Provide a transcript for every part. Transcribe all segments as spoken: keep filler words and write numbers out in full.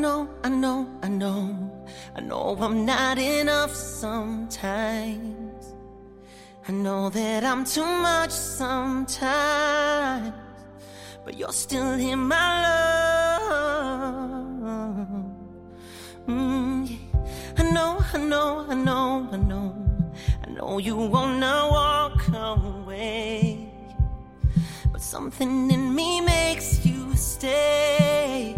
know, I know, I know, I know I'm not enough sometimes. I know that I'm too much sometimes, but you're still in my love. Mm, yeah. I know, I know, I know, I know, I know you wanna walk away, but something in me makes you stay.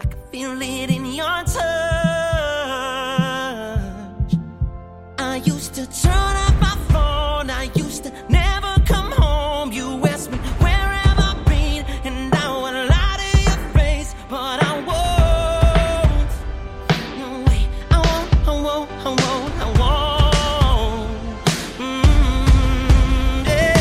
I can feel it in your touch. I used to turn up my phone, I used to never come home. You asked me where have I been, and I would lie to your face, but I won't. No way, I won't, I won't, I won't, I won't. Mm-hmm, yeah.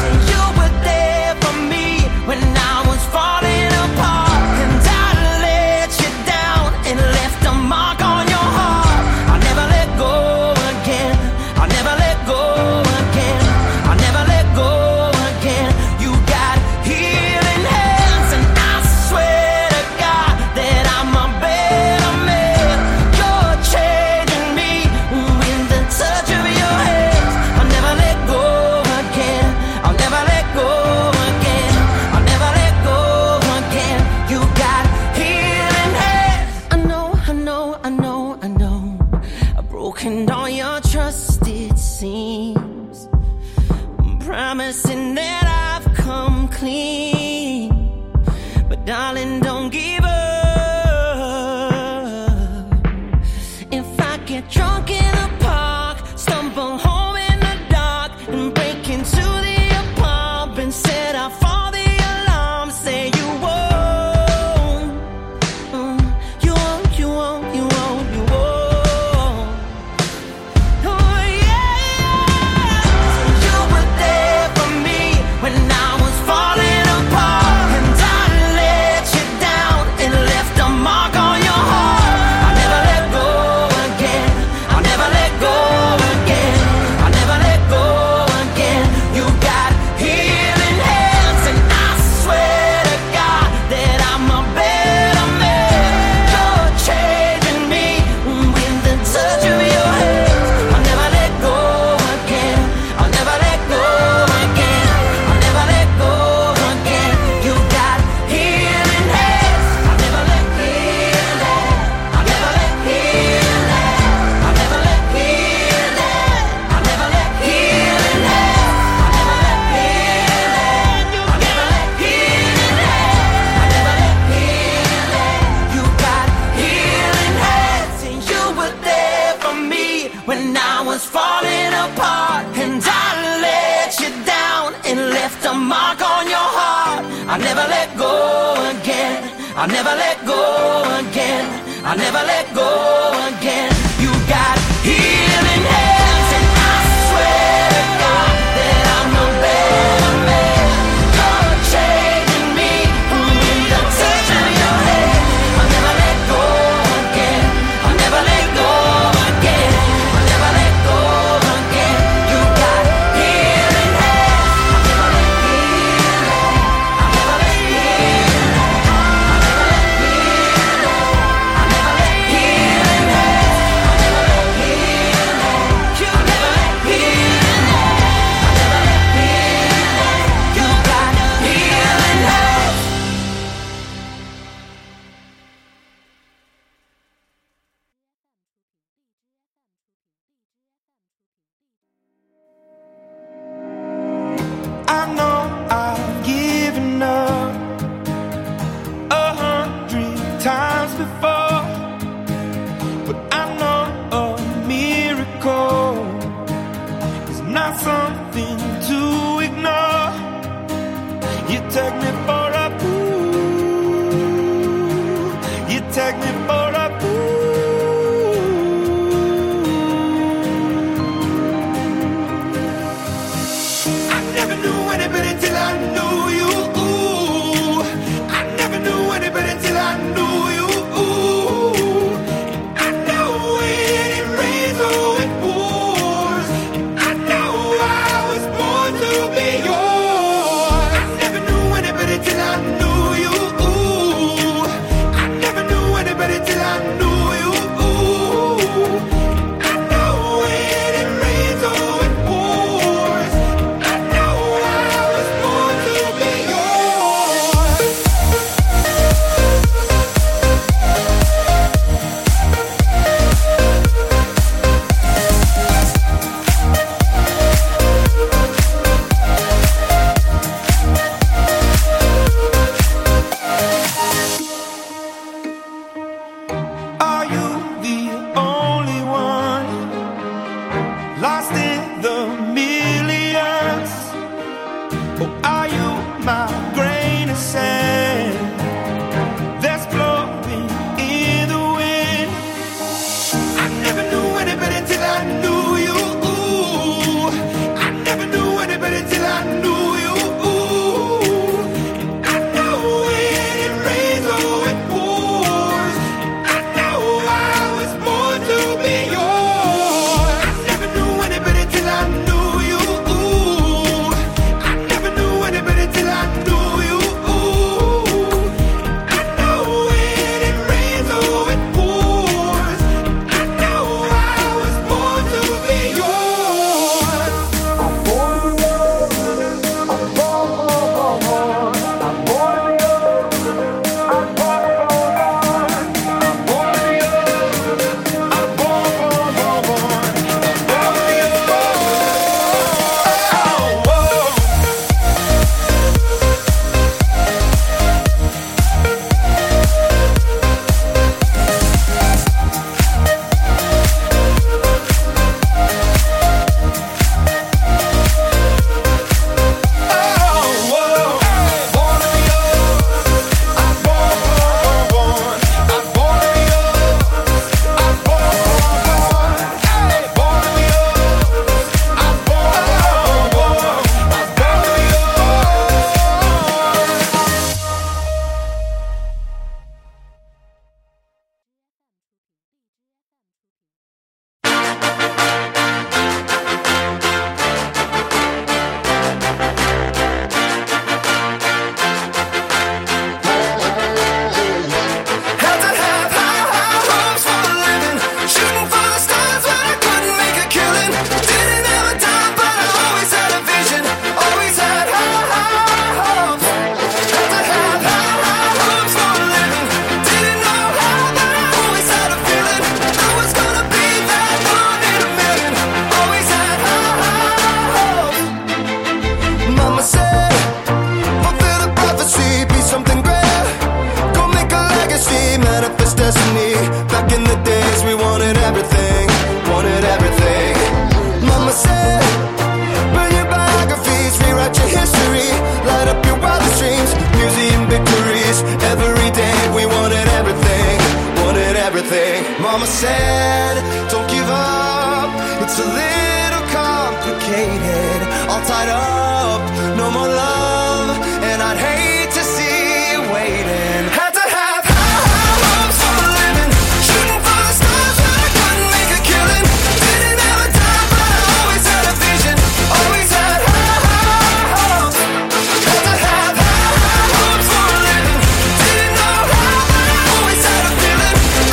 So you were there for me when I was falling apart, and I let you down and left a mark on your heart. I'll never let go again, I'll never let go again, I'll never let go again. You got healing hands, and I swear to God that I'm a better man. You're changing me with the touch of your hands. I'll never let go again, I'll never let go again, I'll never let go again. You got healing hands. I know, I know, I know, I know I've broken all your trust, it seems. I'm promising that I've come clean, but darling, don't give up. If I get drunk in the park, stumble home in the dark, and break into the apartment, set I fall the alarm, say you won't. Mm, you won't, you won't, you won't, you won't. Oh yeah. So you were there for me when I was falling apart, and I let you down and left a mark on your heart. I'll never let go again, I'll never let go again, I'll never let go again. You got healing hands, and I swear to God that I'm a better man. You're changing me with the touch of your hands. I'll never let go again, I'll never let go again, I'll never let go again. You got healing hands. I'll never let heal it, I'll never let heal it, I'll never let heal it, I'll never let healing hands. I'll never let heal it, I'll never let healing hands, I'll never let heal it. You got healing hands, and you were there for me when I was falling apart, and I let you down and left a mark on your heart. I'll never let go again, I'll never let go again, I'll never let go again. You got healing hands, and I swear to God that I'm a better man. You're changing me with the touch of your hand. I'll never let go again, I'll never let go again, I'll never let go again. You got healing hands, I'll never let heal it, I'll never let heal it, I'll never let heal it, I'll never let healing hands, I'll never let heal it, I'll never let heal it, I'll never let heal it. You got healing hands. I know I've given up a hundred times before, but I know a miracle is not something to ignore. You take me for a fool, you take me for a fool. I never knew anybody till I knew you. Ooh. I never knew anybody till I knew you. Ooh. And I know it rains or it pours. And I know I was born to be yours. I never knew anybody till Oh, are you my grain of sand that's blowing in the wind? I never knew anybody till I knew you. I never knew anybody till I knew you. And I know when it rains or it pours, I know I was born to be yours. I never knew anybody till I knew you. I never knew anybody till I knew you. I know when it rains or it pours, I know I was born to be yours. Had to have high, high hopes for a living. Shooting for the stars when I couldn't make a killing. Didn't have a time, but I always had a vision. Always had high, high hopes. Had to have high, high hopes for a living. Didn't know how, but I always had a feeling I was gonna be that one in a million. Always had high, high hopes. Mama said, fulfill the prophecy, be something great. Go make a legacy, manifest destiny. Back in the days we wanted everything, wanted everything. Mama said, burn your biographies, rewrite your history. Light up your wildest dreams, museum victories. Every day we wanted everything, wanted everything. Mama said, don't give up, it's a little complicated. All tied up, no more love, and I'd hate to see you waiting. Had to have high, high hopes for a living. Shooting for the stars when I couldn't make a killing. Didn't have a time, but I always had a vision. Always had high, high hopes. Had to have high, high hopes for a living. Didn't know how, but I always had a feeling I was gonna be that one in a million.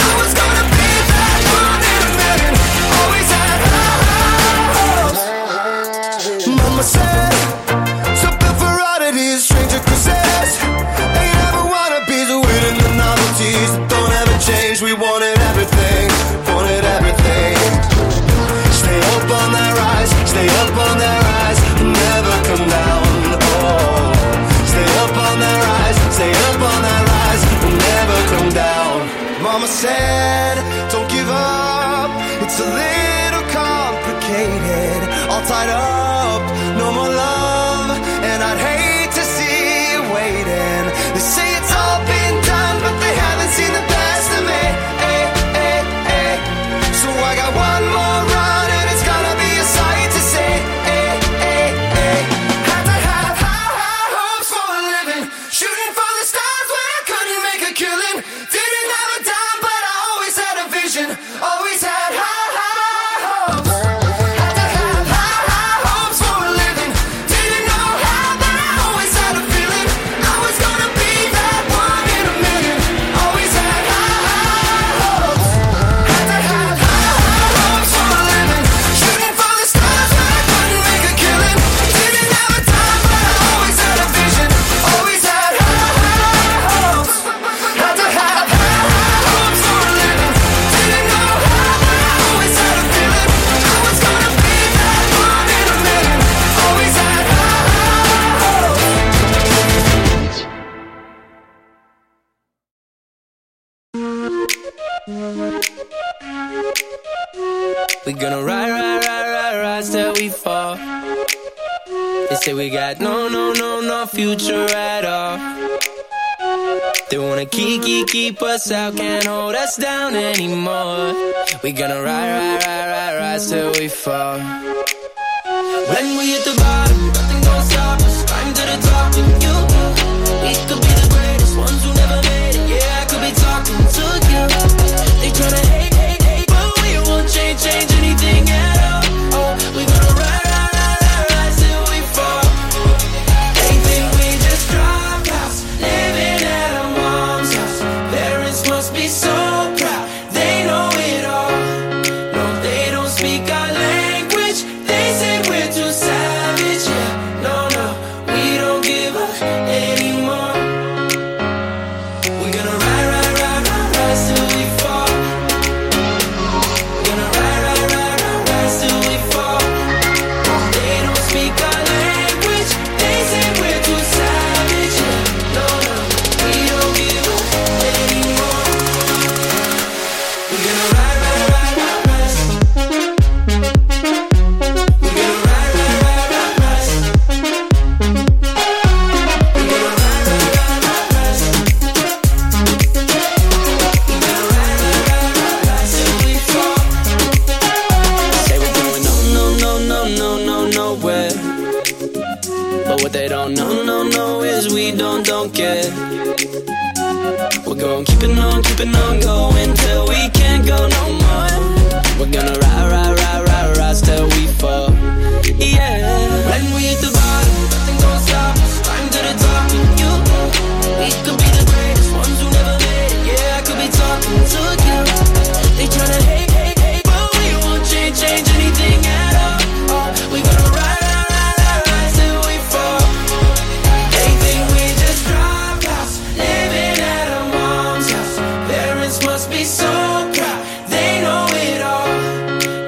Always had high, high hopes. Mama said, something for oddities, stranger crusaders. Ain't ever wannabes, winning the novelties that don't ever change. We wanted everything, wanted everything. Stay up on their rise, stay up on their rise, never come down. Oh, stay up on their rise, stay up on their rise, never come down. Mama said, don't give up, it's a little complicated. All tied up, no more love, and I'd hate to see you waiting. They say it's all been done, but they haven't seen the best of me. Ay, ay, ay. So I got one more run, and it's gonna be a sight to see. Ay, ay, ay. Had to have high, high hopes for a living. Shooting for the stars when I couldn't make a killing. Didn't have a dime, but I always had a vision. Always had high, high hopes. Had to have high, high hopes for a living. Didn't know how, but I always had a feeling I was gonna be that one in a million. Always had high, high hopes. Had to have high, high hopes for a living. Shooting for the stars when I couldn't make a killing. Didn't have a time, but I always had a vision. Always had high, high hopes. Had to have high, high hopes for a living. Didn't know how, but I always had a feeling I was gonna be that one in a million. Always had high, high hopes. We're gonna ride, ride, ride, ride, ride till we fall. They say we got no, no, no, no future at all. They wanna keep, keep, keep us out, can't hold us down anymore. We gonna ride, ride, ride, ride, ride till we fall. When we hit the bottom, nothing gon' stop us. Climb to the top with you. We could be the greatest ones who never made it. Yeah, I could be talking to you. They tryna hate, hate, hate, but we won't change, change anything at all. Oh, we gonna ride, ride, ride, ride, ride till we fall. They think we just dropped out, living at our mom's house. Parents must be so proud, they know it all. No, they don't speak our language. They say we're too savage. Yeah, no, no, we don't give up anymore. We're gonna ride, ride, ride, ride, ride till we fall. We're gonna ride, ride, ride, ride, ride till we fall. They don't speak our language. They say we're too savage. Yeah, no, no, we don't give up anymore. We're gonna ride, ride, ride, ride, ride. We're gonna ride, ride, ride, ride, ride. We're gonna ride, ride, ride, ride, ride. We're gonna ride, ride, ride, ride, ride till we fall. Say we're going no, no, no, no, no, no, nowhere. But what they don't know, no, no, is we don't, don't care. We're gon' keep it on, keep it on going till we can't go no more. We're gonna ride, ride, ride, ride, ride till we fall. Yeah. When we hit the bottom, nothing gon' stop us. Climb to the top with you. We could be the greatest ones who never made it. Yeah, I could be talking to you. They tryna hate, hate, hate, but we won't change, change anything at all. Oh, we gonna ride, ride, ride, ride, ride till we fall. They think we just dropped out, living at our mom's house. Parents must be so proud, they know it all.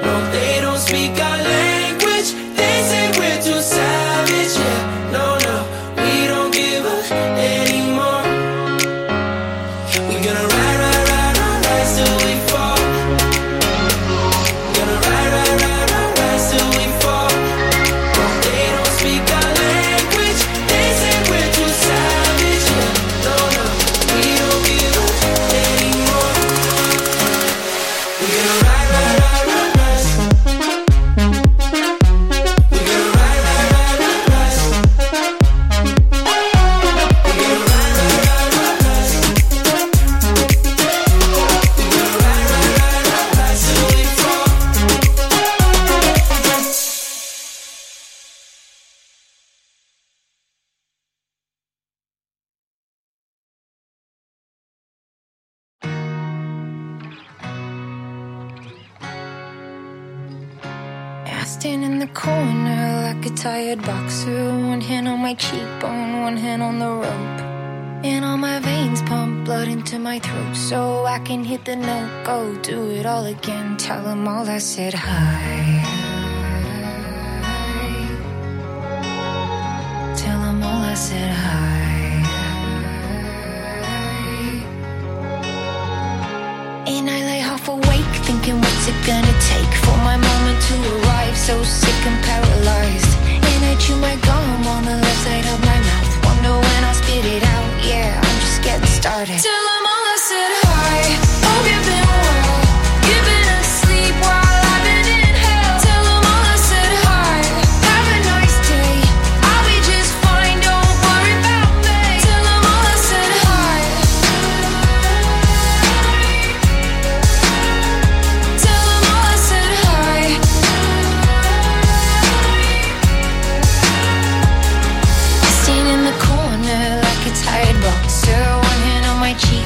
No, they don't speak our language. They say we're too savage. Yeah, no, no, we don't give up anymore. We're gonna ride, ride, ride, ride, ride till we fall. Gonna ride, ride, ride, ride, ride till we fall. They don't speak our language. They say we're too savage. Yeah, no, no, we don't give up anymore. We're gonna ride, ride, ride, ride, ride. We're gonna ride, ride, ride, ride, ride. We're gonna ride, ride, ride, ride, ride. We're gonna ride, ride, ride, ride, ride till we fall. I stand in the corner like a tired boxer. One hand on my cheekbone, one hand on the rope. And all my veins pump blood into my throat so I can hit the no-go. Do it all again, tell them all I said hi. Tell them all I said hi. And I lay half awake, thinking what's it gonna take for my moment to arrive, so sick and paralyzed. And I chew my gum on the left side of my mouth, wonder when I'll spit it out. Yeah, I'm just getting started. Tell them all I said hi. Oh, you've been well, you've been asleep while I've been in hell. Tell them all I said hi. Have a nice day, I'll be just fine, don't worry about me. Tell them all I said hi. Tell them all I said hi. I stand in the corner like a tired boxer. One hand on my cheek,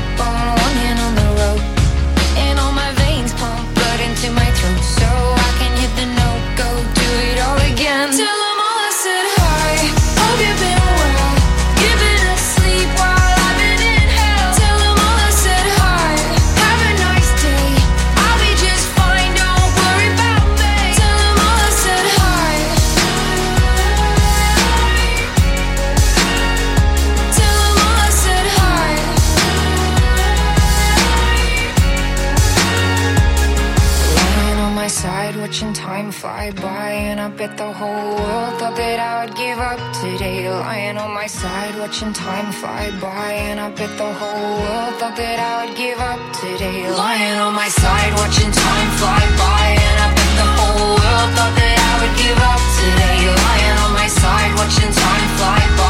up at the whole world. Thought that I would give up today. Lying on my side, watching time fly by. And I bet the whole world thought that I would give up today. Lying on my side, watching time fly by. And I bet the whole world thought that I would give up today. Lying on my side, watching time fly by.